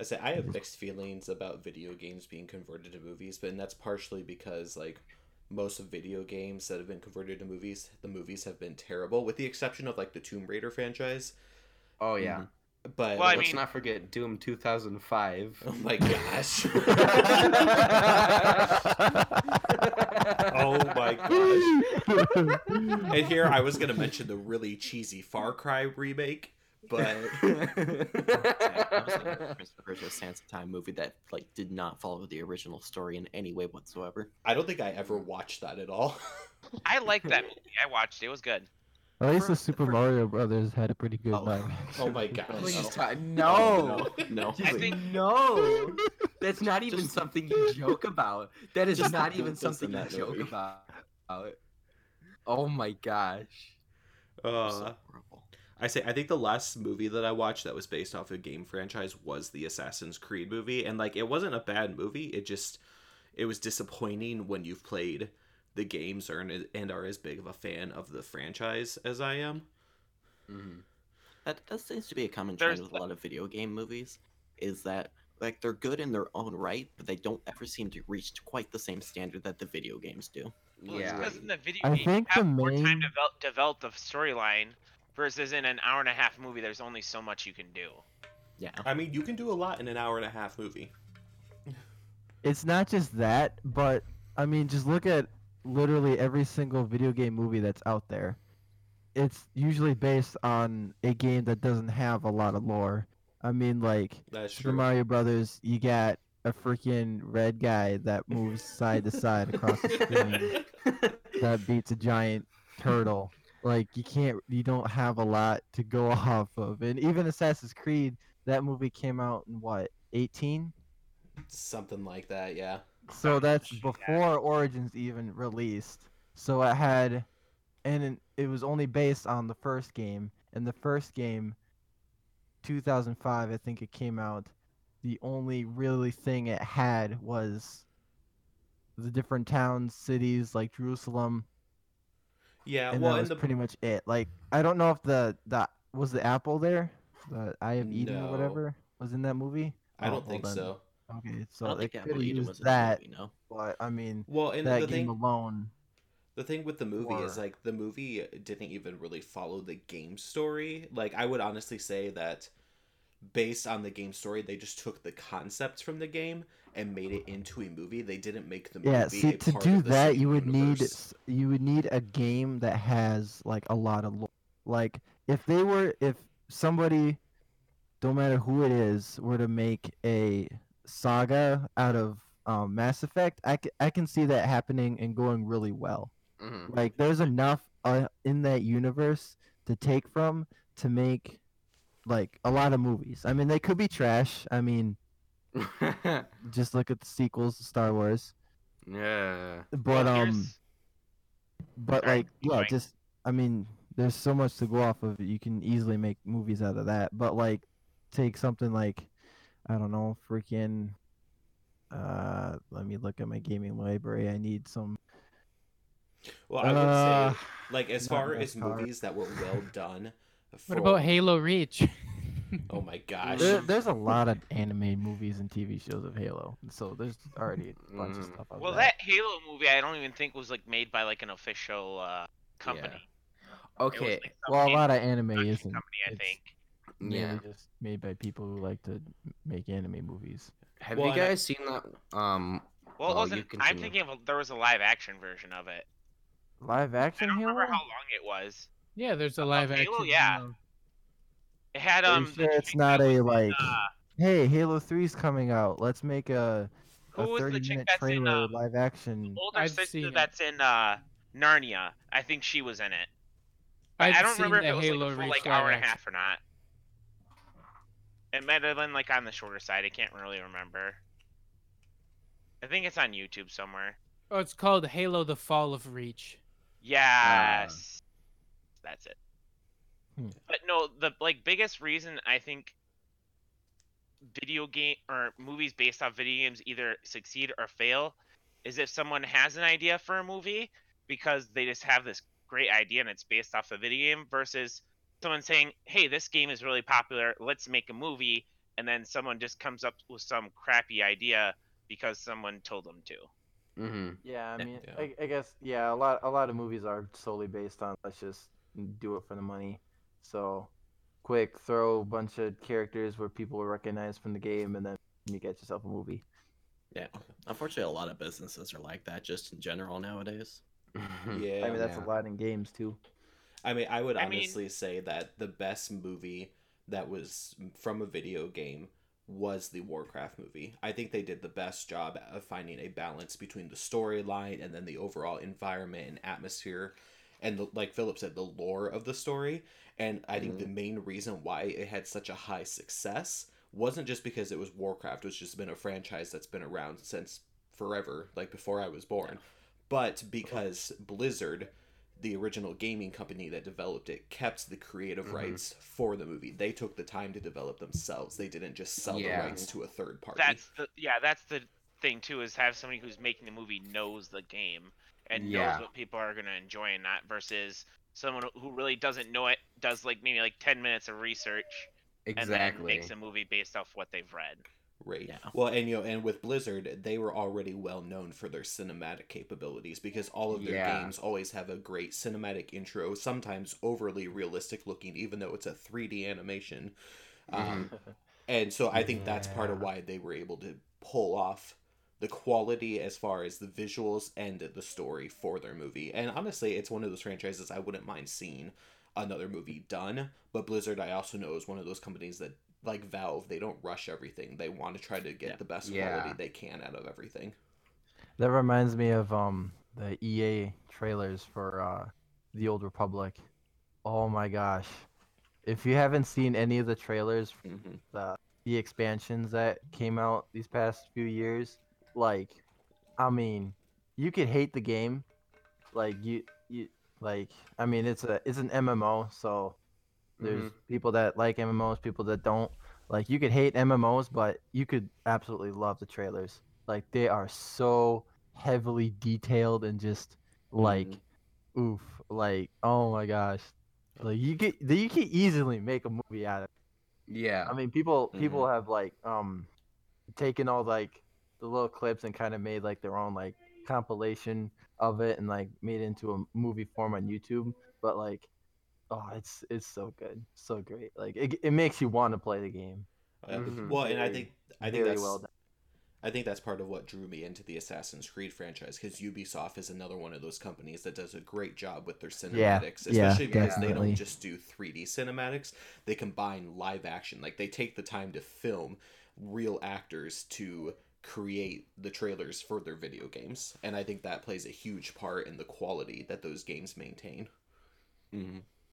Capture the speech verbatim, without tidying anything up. I say I have mixed feelings about video games being converted to movies, but and that's partially because like most video games that have been converted to movies, the movies have been terrible, with the exception of like the Tomb Raider franchise. Oh yeah. Mm-hmm. But well, let's mean... not forget Doom two thousand five. Oh my gosh. Oh my gosh. And here I was going to mention the really cheesy Far Cry remake, but the original Sands of Time movie that like did not follow the original story in any way whatsoever. I don't think I ever watched that at all. I like that movie. I watched it. It was good. At least for, the Super for... Mario Brothers had a pretty good oh. line. Oh my god. Oh. No. No. no. I think... No. That's not even just... something you joke about. That is just not even something you joke movie. about. Oh my gosh. Uh, so I say I think the last movie that I watched that was based off a game franchise was the Assassin's Creed movie, and like it wasn't a bad movie, it just it was disappointing when you've played the games are and are as big of a fan of the franchise as I am. Mm-hmm. That, that seems to be a common trend There's... with a lot of video game movies, is that like they're good in their own right, but they don't ever seem to reach to quite the same standard that the video games do. Well, yeah, because in the video I games, think you have the more main... time to develop, develop the storyline versus in an hour and a half movie. There's only so much you can do. Yeah, I mean you can do a lot in an hour and a half movie. It's not just that, but I mean just look at literally every single video game movie that's out there. It's usually based on a game that doesn't have a lot of lore. I mean, like Super Mario Brothers, you got a freaking red guy that moves side to side across the screen that beats a giant turtle. Like you can't, you don't have a lot to go off of. And even Assassin's Creed, that movie came out in what, eighteen? Something like that, yeah. So that's before Origins even released. So it had, and it was only based on the first game. And the first game, two thousand five, I think it came out. The only really thing it had was the different towns, cities like Jerusalem. Yeah, and well, that was the... pretty much it. Like I don't know if the the was the apple there, the Eye of Eden no. or whatever was in that movie. I don't oh, think so. Okay, so they could use that, movie, no? But I mean, well, and that the game thing, alone. The thing with the movie or... is like the movie didn't even really follow the game story. Like I would honestly say that based on the game story, they just took the concepts from the game and made it into a movie. They didn't make the movie. Yeah, see, a to part do that, you would universe. need you would need a game that has like a lot of lore. Like if they were, if somebody, don't matter who it is, were to make a saga out of um, Mass Effect, I, c- I can see that happening and going really well. Mm-hmm. Like there's enough uh, in that universe to take from to make like a lot of movies. I mean, they could be trash. I mean, just look at the sequels to Star Wars. Yeah. But well, um, but Sorry, like yeah, right. just I mean, there's so much to go off of. You can easily make movies out of that. But like, take something like, I don't know, freaking, uh, let me look at my gaming library. I need some. Well, I would uh, say, like, as far as hard. movies that were well done. For... What about Halo Reach? Oh my gosh. There, there's a lot of anime movies and T V shows of Halo. So there's already a bunch mm. of stuff out Well, there. That Halo movie, I don't even think was, like, made by, like, an official uh, company. Yeah. Okay. Was, like, well, a lot of anime isn't. Company, I it's... think. Yeah, just made by people who like to make anime movies. Have well, you guys seen that? Um, well, it wasn't, I'm thinking of a, there was a live action version of it. Live action? I don't Halo? remember how long it was. Yeah, there's a live uh, action. Halo, yeah. Of... It had um. Are you sure it's not a like. Uh... Hey, Halo three's coming out. Let's make a a thirty minute trailer in, um, live action. The older I've sister that's it. in uh, Narnia. I think she was in it. I've I don't seen remember if it was Halo like a full like hour and a half or not. It might have been like on the shorter side. I can't really remember. I think it's on YouTube somewhere. Oh, it's called Halo: The Fall of Reach. Yes, uh, that's it. Hmm. But no, the like biggest reason I think video game or movies based off video games either succeed or fail is if someone has an idea for a movie because they just have this great idea and it's based off a video game versus someone saying, hey, this game is really popular, let's make a movie, and then someone just comes up with some crappy idea because someone told them to. Mm-hmm. Yeah, I mean, yeah. I, I guess, yeah, a lot, a lot of movies are solely based on let's just do it for the money. So, quick, throw a bunch of characters where people will recognize from the game, and then you get yourself a movie. Yeah, unfortunately, a lot of businesses are like that just in general nowadays. Yeah, I mean that's yeah. a lot in games too. I mean, I would I honestly mean... say that the best movie that was from a video game was the Warcraft movie. I think they did the best job of finding a balance between the storyline and then the overall environment and atmosphere and the, like Philip said, the lore of the story. And I think mm-hmm. the main reason why it had such a high success wasn't just because it was Warcraft, which has been a franchise that's been around since forever, like before I was born. Yeah. But because Blizzard, the original gaming company that developed it, kept the creative mm-hmm. rights for the movie. They took the time to develop themselves. They didn't just sell yeah. the rights to a third party. That's the yeah, that's the thing too, is have somebody who's making the movie knows the game and yeah. knows what people are gonna enjoy and not, versus someone who really doesn't know it, does like maybe like ten minutes of research exactly. and then makes a movie based off what they've read. Right. Yeah. Well, and you know, and with Blizzard, they were already well known for their cinematic capabilities because all of their yeah. games always have a great cinematic intro, sometimes overly realistic looking, even though it's a three D animation. Um, and so I think yeah. that's part of why they were able to pull off the quality as far as the visuals and the story for their movie. And honestly, it's one of those franchises I wouldn't mind seeing another movie done. But Blizzard, I also know, is one of those companies that, like Valve, they don't rush everything. They want to try to get yeah. the best quality yeah. they can out of everything. That reminds me of um the E A trailers for uh The Old Republic. Oh my gosh. If you haven't seen any of the trailers for mm-hmm. the, the expansions that came out these past few years, like, I mean, you could hate the game. Like you you like I mean it's a it's an M M O, so there's mm-hmm. people that like M M Os, people that don't. Like, you could hate M M Os, but you could absolutely love the trailers. Like, they are so heavily detailed and just like, mm-hmm. oof, like, oh my gosh, like you could you could easily make a movie out of it. Yeah, I mean, people mm-hmm. people have like um taken all like the little clips and kind of made like their own like compilation of it and like made it into a movie form on YouTube, but like. Oh, it's it's so good, so great. Like it, it makes you want to play the game. Mm-hmm. Well, and I think I think that's well done. I think that's part of what drew me into the Assassin's Creed franchise, because Ubisoft is another one of those companies that does a great job with their cinematics, yeah. especially yeah, because definitely. They don't just do three D cinematics. They combine live action. Like, they take the time to film real actors to create the trailers for their video games, and I think that plays a huge part in the quality that those games maintain. Mm-hmm.